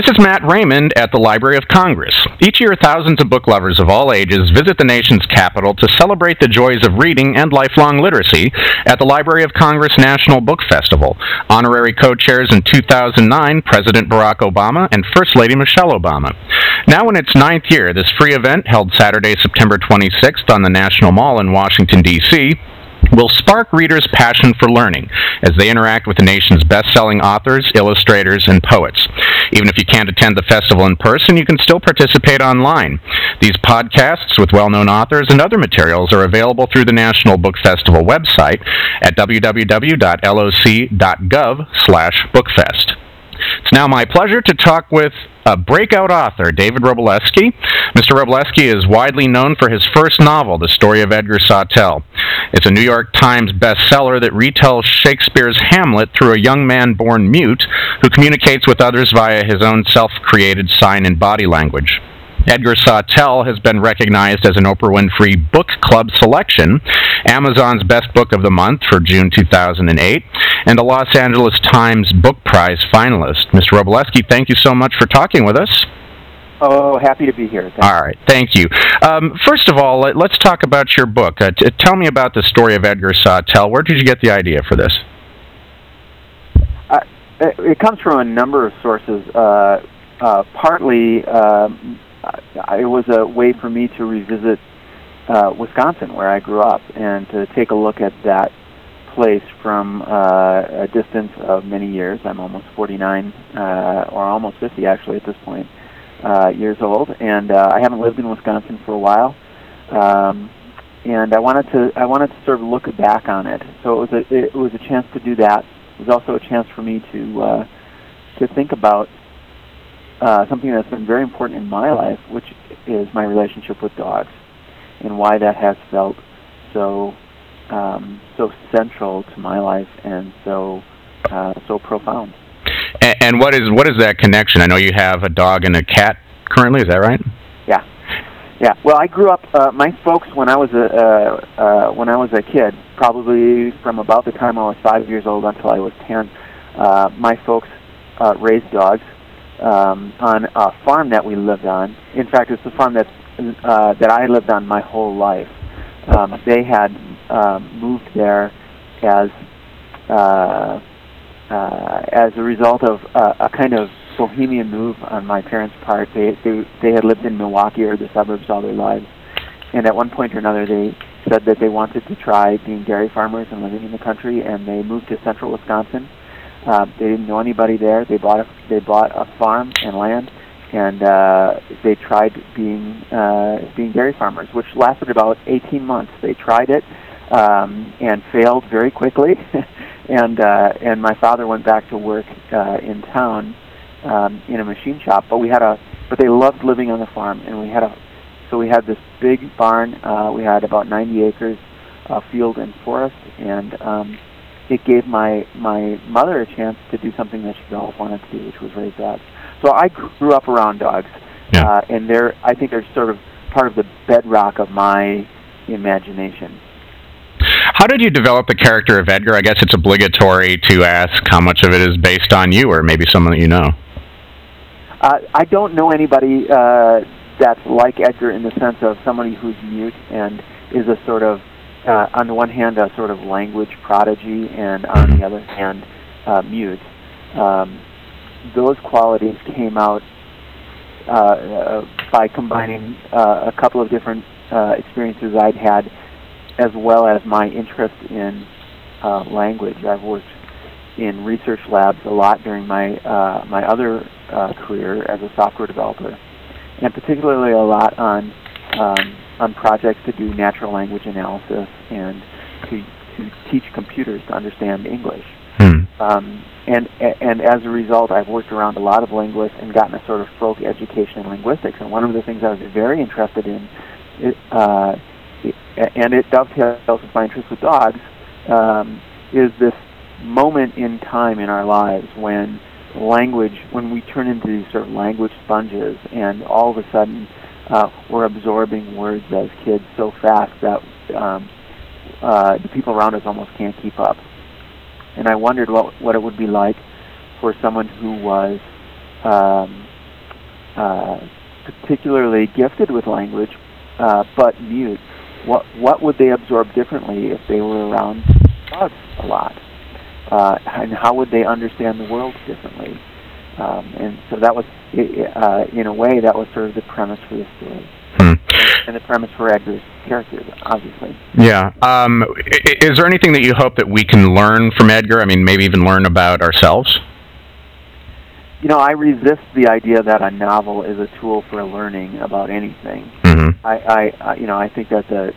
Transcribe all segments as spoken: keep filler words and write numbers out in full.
This is Matt Raymond at the Library of Congress. Each year, thousands of book lovers of all ages visit the nation's capital to celebrate the joys of reading and lifelong literacy at the Library of Congress National Book Festival. Honorary co-chairs in two thousand nine, President Barack Obama and First Lady Michelle Obama. Now in its ninth year, this free event, held Saturday, September twenty-sixth on the National Mall in Washington, D C, will spark readers' passion for learning as they interact with the nation's best-selling authors, illustrators, and poets. Even if you can't attend the festival in person, you can still participate online. These podcasts with well-known authors and other materials are available through the National Book Festival website at w w w dot l o c dot gov slash bookfest. It's now my pleasure to talk with a breakout author, David Wroblewski. Mister Wroblewski is widely known for his first novel, The Story of Edgar Sawtelle. It's a New York Times bestseller that retells Shakespeare's Hamlet through a young man born mute who communicates with others via his own self-created sign and body language. Edgar Sawtelle has been recognized as an Oprah Winfrey Book Club selection, Amazon's Best Book of the Month for June two thousand eight, and a Los Angeles Times Book Prize finalist. Mister Wroblewski, thank you so much for talking with us. Oh, happy to be here. Thanks. All right, thank you. Um, first of all, let's talk about your book. Uh, t- tell me about The Story of Edgar Sawtelle. Where did you get the idea for this? Uh, it comes from a number of sources. Uh, uh, partly, uh, it was a way for me to revisit uh, Wisconsin, where I grew up, and to take a look at that place from uh, a distance of many years. I'm almost forty-nine, uh, or almost fifty, actually, at this point. Uh, years old, and uh, I haven't lived in Wisconsin for a while, um, and I wanted to I wanted to sort of look back on it. So it was a it was a chance to do that. It was also a chance for me to uh, to think about uh, something that's been very important in my life, which is my relationship with dogs, and why that has felt so um, so central to my life and so uh, so profound. And what is what is that connection? I know you have a dog and a cat currently. Is that right? Yeah, yeah. Well, I grew up. Uh, my folks, when I was a uh, uh, when I was a kid, probably from about the time I was five years old until I was ten, uh, my folks uh, raised dogs um, on a farm that we lived on. In fact, it's the farm that uh, that I lived on my whole life. Um, they had um, moved there as. Uh, Uh, as a result of uh, a kind of bohemian move on my parents' part. They, they they had lived in Milwaukee or the suburbs all their lives, and at one point or another they said that they wanted to try being dairy farmers and living in the country, and they moved to central Wisconsin. Uh, they didn't know anybody there. They bought a, they bought a farm and land, and uh, they tried being uh, being dairy farmers, which lasted about eighteen months. They tried it um, and failed very quickly. And uh, and my father went back to work uh, in town um, in a machine shop. But we had a but they loved living on the farm, and we had a so we had this big barn. Uh, we had about ninety acres of field and forest, and um, it gave my my mother a chance to do something that she'd always wanted to do, which was raise dogs. So I grew up around dogs, yeah. uh, and they're I think they're sort of part of the bedrock of my imagination. How did you develop the character of Edgar? I guess it's obligatory to ask how much of it is based on you or maybe someone that you know. Uh, I don't know anybody uh, that's like Edgar in the sense of somebody who's mute and is a sort of, uh, on the one hand, a sort of language prodigy, and on the other hand, uh, mute. Um, those qualities came out uh, uh, by combining uh, a couple of different uh, experiences I'd had, as well as my interest in uh, language. I've worked in research labs a lot during my uh, my other uh, career as a software developer, and particularly a lot on um, on projects to do natural language analysis and to to teach computers to understand English. Hmm. Um, and and as a result, I've worked around a lot of linguists and gotten a sort of folk education in linguistics. And one of the things I was very interested in. It, uh, and it dovetails with my interest with dogs, um, is this moment in time in our lives when language, when we turn into these sort of language sponges, and all of a sudden uh, we're absorbing words as kids so fast that um, uh, the people around us almost can't keep up. And I wondered what, what it would be like for someone who was um, uh, particularly gifted with language uh, but mute, what what would they absorb differently if they were around us a lot? Uh, and how would they understand the world differently? Um, and so that was, uh, in a way, that was sort of the premise for the story. Hmm. And the premise for Edgar's character, obviously. Yeah. Um, is there anything that you hope that we can learn from Edgar? I mean, maybe even learn about ourselves? You know, I resist the idea that a novel is a tool for learning about anything. Mm-hmm. I, I, you know, I think that the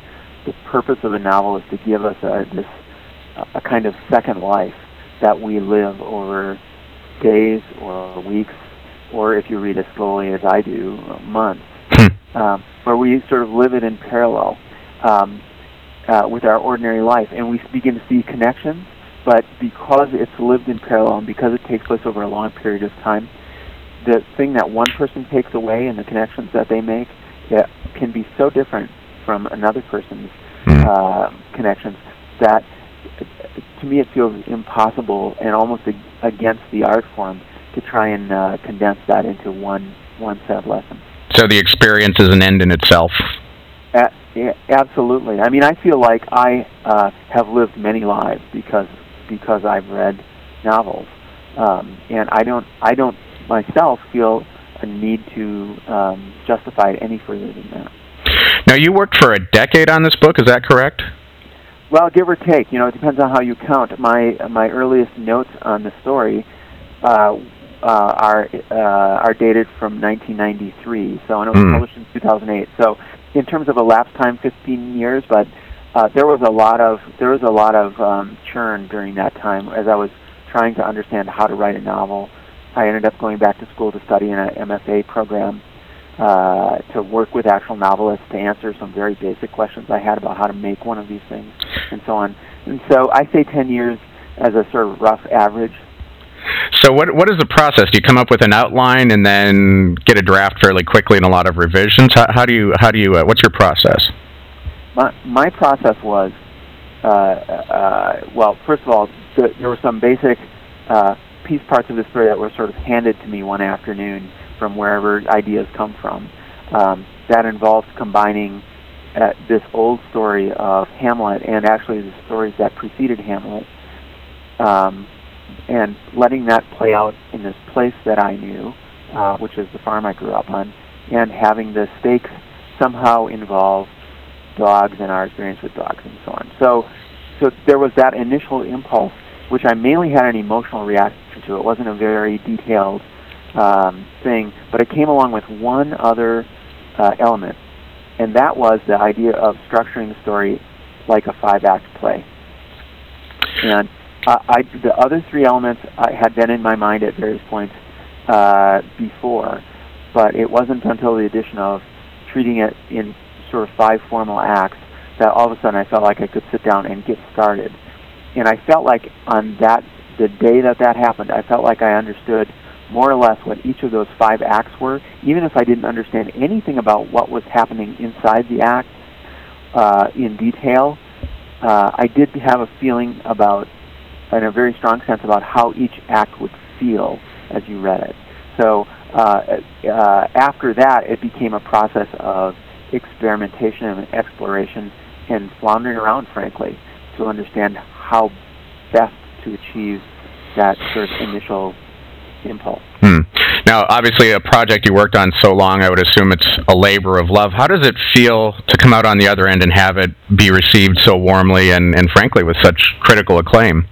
the purpose of a novel is to give us a, this a kind of second life that we live over days or weeks, or if you read it slowly as I do, months, um, where we sort of live it in parallel um, uh, with our ordinary life, and we begin to see connections. But because it's lived in parallel and because it takes place over a long period of time, the thing that one person takes away and the connections that they make that can be so different from another person's uh, connections that, to me, it feels impossible and almost a- against the art form to try and uh, condense that into one one set of lessons. So the experience is an end in itself. A- yeah, absolutely. I mean, I feel like I uh, have lived many lives because because I've read novels, um, and I don't I don't myself feel a need to um, justify it any further than that. Now, you worked for a decade on this book. Is that correct? Well, give or take, you know, it depends on how you count. My my earliest notes on the story uh, uh, are uh, are dated from nineteen ninety-three, so and it was mm. published in two thousand eight. So, in terms of elapsed time, fifteen years, but uh, there was a lot of there was a lot of um, churn during that time as I was trying to understand how to write a novel. I ended up going back to school to study in an M F A program uh, to work with actual novelists to answer some very basic questions I had about how to make one of these things, and so on. And so I say ten years as a sort of rough average. So what what is the process? Do you come up with an outline and then get a draft fairly quickly and a lot of revisions? How, how do you how do you uh, what's your process? My my process was uh, uh, well, first of all, th- there were some basic uh, piece parts of the story that were sort of handed to me one afternoon from wherever ideas come from. Um, that involves combining Uh, this old story of Hamlet and actually the stories that preceded Hamlet, um, and letting that play out in this place that I knew, uh, which is the farm I grew up on, and having the stakes somehow involve dogs and our experience with dogs and so on. So, so there was that initial impulse, which I mainly had an emotional reaction to. It wasn't a very detailed um, thing, but it came along with one other uh, element. And that was the idea of structuring the story like a five-act play. And uh, I, the other three elements I had been in my mind at various points uh, before, but it wasn't until the addition of treating it in sort of five formal acts that all of a sudden I felt like I could sit down and get started. And I felt like on that the day that that happened, I felt like I understood more or less what each of those five acts were, even if I didn't understand anything about what was happening inside the act uh, in detail. Uh, I did have a feeling about, and a very strong sense about how each act would feel as you read it. So uh, uh, after that, it became a process of experimentation and exploration and floundering around, frankly, to understand how best to achieve that sort of initial impulse. Hmm. Now, obviously, a project you worked on so long, I would assume it's a labor of love. How does it feel to come out on the other end and have it be received so warmly and, and frankly, with such critical acclaim?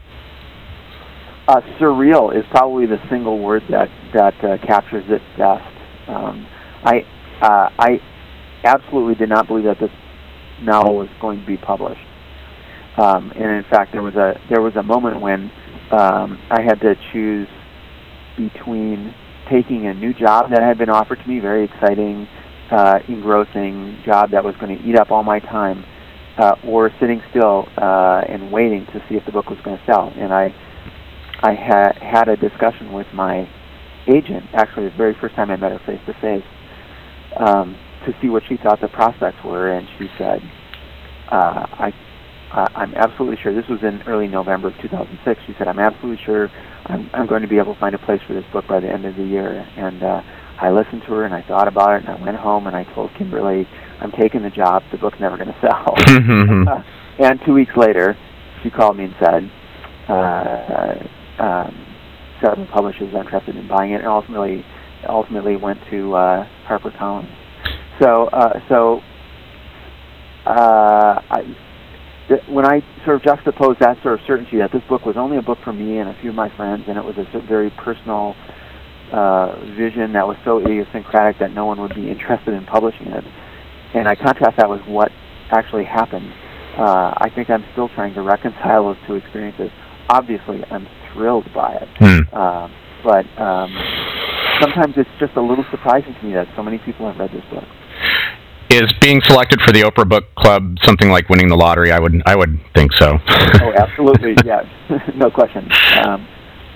Uh, surreal is probably the single word that that uh, captures it best. Um, I uh, I absolutely did not believe that this novel was going to be published, um, and in fact, there was a there was a moment when um, I had to choose between taking a new job that had been offered to me, very exciting, uh, engrossing job that was going to eat up all my time, uh, or sitting still uh, and waiting to see if the book was going to sell. And I I had had a discussion with my agent, actually the very first time I met her face-to-face, um, to see what she thought the prospects were, and she said, uh, I, uh, I'm absolutely sure, this was in early November of two thousand six, she said, I'm absolutely sure I'm, I'm going to be able to find a place for this book by the end of the year, and uh, I listened to her and I thought about it, and I went home and I told Kimberly, I'm taking the job. The book's never going to sell. uh, and two weeks later, she called me and said, uh, um, seven publishers are interested in buying it, and ultimately ultimately went to uh, HarperCollins. So, uh, so uh, I, th- when I sort of juxtaposed that sort of certainty that this book was only a book for me and a few of my friends, and it was a very personal uh, vision that was so idiosyncratic that no one would be interested in publishing it, and I contrast that with what actually happened, uh, I think I'm still trying to reconcile those two experiences. Obviously, I'm thrilled by it, mm. uh, but um, sometimes it's just a little surprising to me that so many people have read this book. Is being selected for the Oprah Book Club something like winning the lottery? I would, I would think so. Oh, absolutely, yes, no question. Um,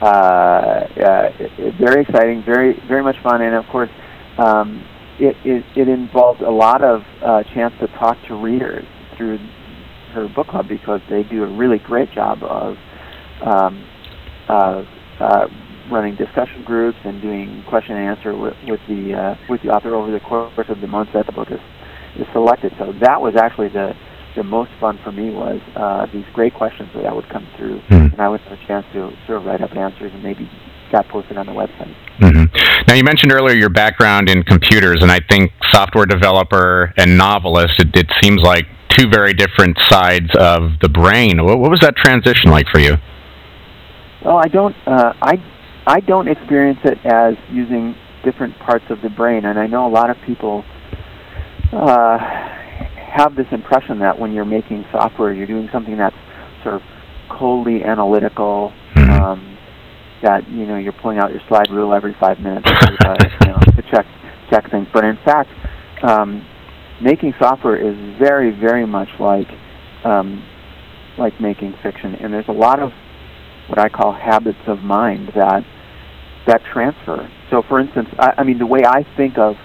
uh, uh, it, it, very exciting, very, very much fun, and of course, um, it, it it involved a lot of uh, chance to talk to readers through her book club because they do a really great job of. Um, Uh, uh, running discussion groups and doing question and answer with, with the uh, with the author over the course of the month that the book is, is selected. So that was actually the, the most fun for me was uh, these great questions that would come through, mm-hmm. and I would have a chance to sort of write up answers and maybe got posted on the website. Mm-hmm. Now you mentioned earlier your background in computers, and I think software developer and novelist, it, it seems like two very different sides of the brain. What, what was that transition like for you? Well, I don't. Uh, I I don't experience it as using different parts of the brain, and I know a lot of people uh, have this impression that when you're making software, you're doing something that's sort of coldly analytical. Um, that you know, you're pulling out your slide rule every five minutes to, uh, you know, to check check things. But in fact, um, making software is very, very much like um, like making fiction, and there's a lot of what I call habits of mind that that transfer. So, for instance, I, I mean, the way I think of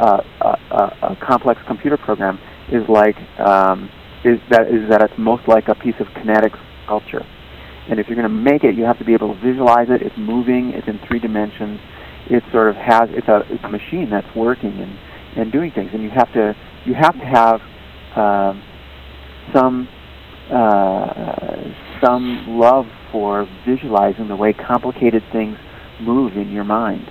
uh, a, a, a complex computer program is like um, is that is that it's most like a piece of kinetic sculpture. And if you're going to make it, you have to be able to visualize it. It's moving. It's in three dimensions. It sort of has it's a, it's a machine that's working and, and doing things. And you have to you have to have uh, some uh, some love for visualizing the way complicated things move in your mind,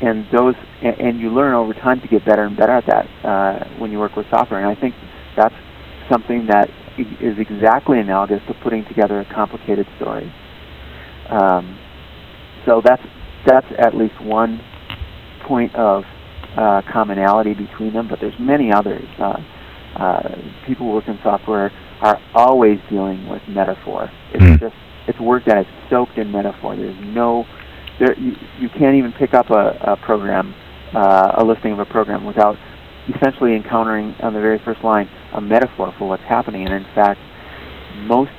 and those, and, and you learn over time to get better and better at that uh, when you work with software. And I think that's something that is exactly analogous to putting together a complicated story. Um, so that's that's at least one point of uh, commonality between them, but there's many others. Uh, uh, people who work in software are always dealing with metaphor. It's mm. just It's work that is soaked in metaphor. There's no, there you, you can't even pick up a, a program, uh, a listing of a program, without essentially encountering on the very first line a metaphor for what's happening. And in fact, most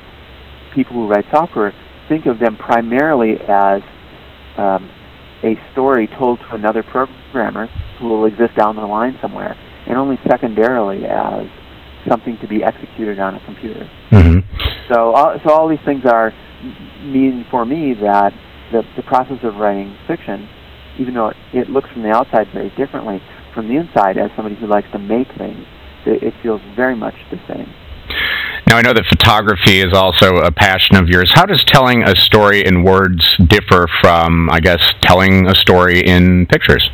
people who write software think of them primarily as um, a story told to another programmer who will exist down the line somewhere, and only secondarily as something to be executed on a computer. Mm-hmm. So, all, so all these things are. mean for me that the, the process of writing fiction, even though it, it looks from the outside very differently, from the inside, as somebody who likes to make things, it, it feels very much the same. Now, I know that photography is also a passion of yours. How does telling a story in words differ from, I guess, telling a story in pictures?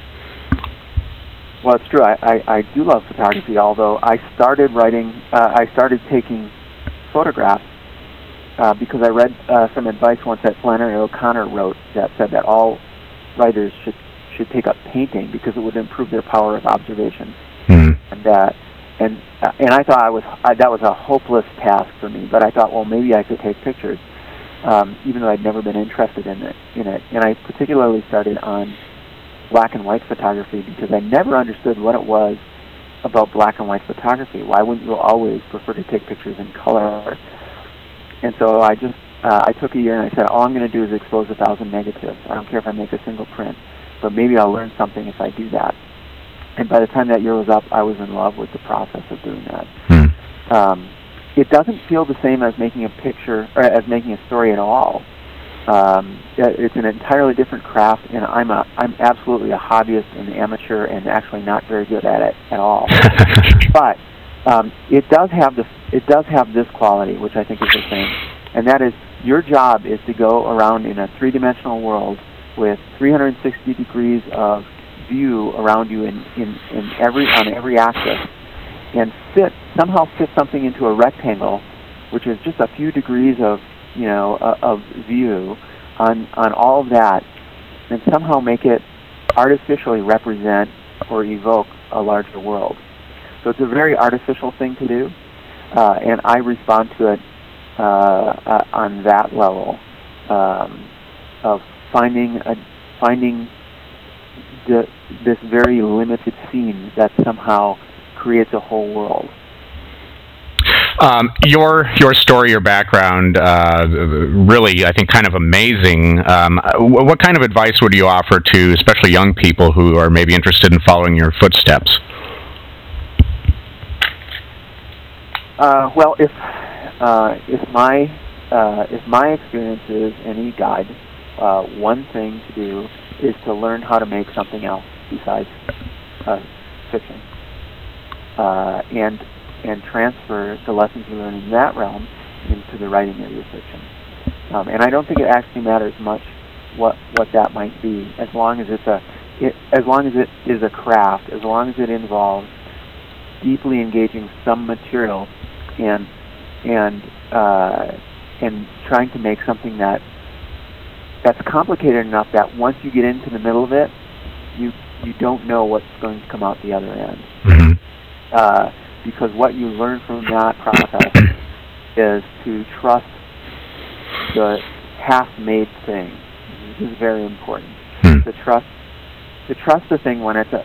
Well, it's true. I, I, I do love photography, although I started writing, uh, I started taking photographs Uh, because I read uh, some advice once that Flannery O'Connor wrote that said that all writers should should take up painting because it would improve their power of observation. Mm-hmm. And uh, and uh, and I thought I was I, that was a hopeless task for me, but I thought, well, maybe I could take pictures, um, even though I'd never been interested in it. In it, and I particularly started on black and white photography because I never understood what it was about black and white photography. Why wouldn't you always prefer to take pictures in color? And so I just, uh, I took a year and I said, all I'm going to do is expose a thousand negatives. I don't care if I make a single print, but maybe I'll learn something if I do that. And by the time that year was up, I was in love with the process of doing that. Hmm. Um, it doesn't feel the same as making a picture, or as making a story at all. Um, it's an entirely different craft, and I'm a I'm absolutely a hobbyist and amateur, and actually not very good at it at all. But um, it does have this it does have this quality, which I think is the same, and that is your job is to go around in a three-dimensional world with three hundred sixty degrees of view around you in, in, in every on every axis, and fit somehow fit something into a rectangle, which is just a few degrees of you know, uh, of view on on all of that, and somehow make it artificially represent or evoke a larger world. So it's a very artificial thing to do, uh, and I respond to it uh, uh, on that level um, of finding a, finding the, this very limited scene that somehow creates a whole world. Um, your your story, your background, uh, really, I think, kind of amazing. Um, w- what kind of advice would you offer to, especially young people who are maybe interested in following your footsteps? Uh, well, if uh, if my uh, if my experience is any guide, uh, one thing to do is to learn how to make something else besides uh, fiction, uh, and. and transfer the lessons you learn in that realm into the writing of your fiction. Um, and I don't think it actually matters much what what that might be, as long as it's a it, as long as it is a craft, as long as it involves deeply engaging some material and and uh, and trying to make something that that's complicated enough that once you get into the middle of it, you you don't know what's going to come out the other end. Mm-hmm. Uh, because what you learn from that process is to trust the half-made thing. This is very important. Hmm. To trust, to trust the thing when it's a,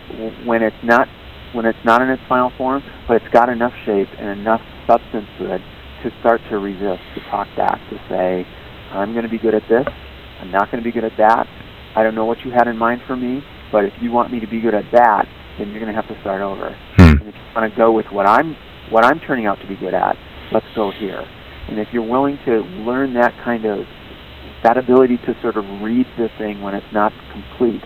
when it's not when it's not in its final form, but it's got enough shape and enough substance to it to start to resist, to talk back, to say, "I'm going to be good at this. I'm not going to be good at that. I don't know what you had in mind for me, but if you want me to be good at that, then you're going to have to start over. Hmm. And if you want to go with what I'm what I'm turning out to be good at, let's go here." And if you're willing to learn that kind of, that ability to sort of read the thing when it's not complete,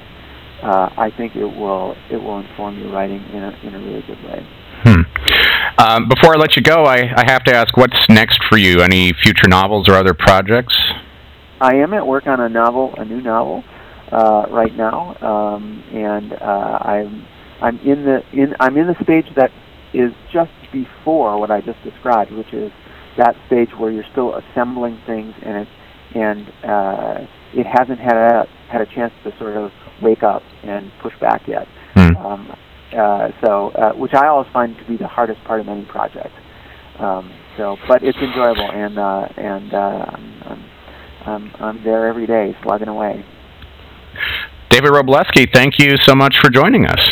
uh, I think it will it will inform your writing in a, in a really good way. Hmm. Um, before I let you go, I, I have to ask, what's next for you? Any future novels or other projects? I am at work on a novel, a new novel, uh, right now, um, and uh, I'm. I'm in the in I'm in the stage that is just before what I just described, which is that stage where you're still assembling things and it and uh, it hasn't had a had a chance to sort of wake up and push back yet. Mm. Um, uh, so, uh, which I always find to be the hardest part of any project. Um, so, but it's enjoyable, and uh, and uh, I'm, I'm I'm I'm there every day slugging away. David Wroblewski, thank you so much for joining us.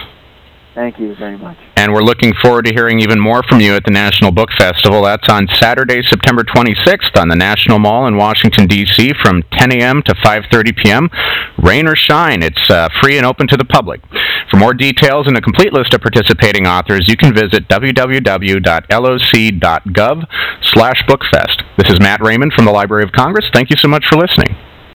Thank you very much. And we're looking forward to hearing even more from you at the National Book Festival. That's on Saturday, September twenty-sixth on the National Mall in Washington, D C from ten a.m. to five thirty p.m. Rain or shine, it's uh, free and open to the public. For more details and a complete list of participating authors, you can visit w w w dot l o c dot gov slash bookfest. This is Matt Raymond from the Library of Congress. Thank you so much for listening.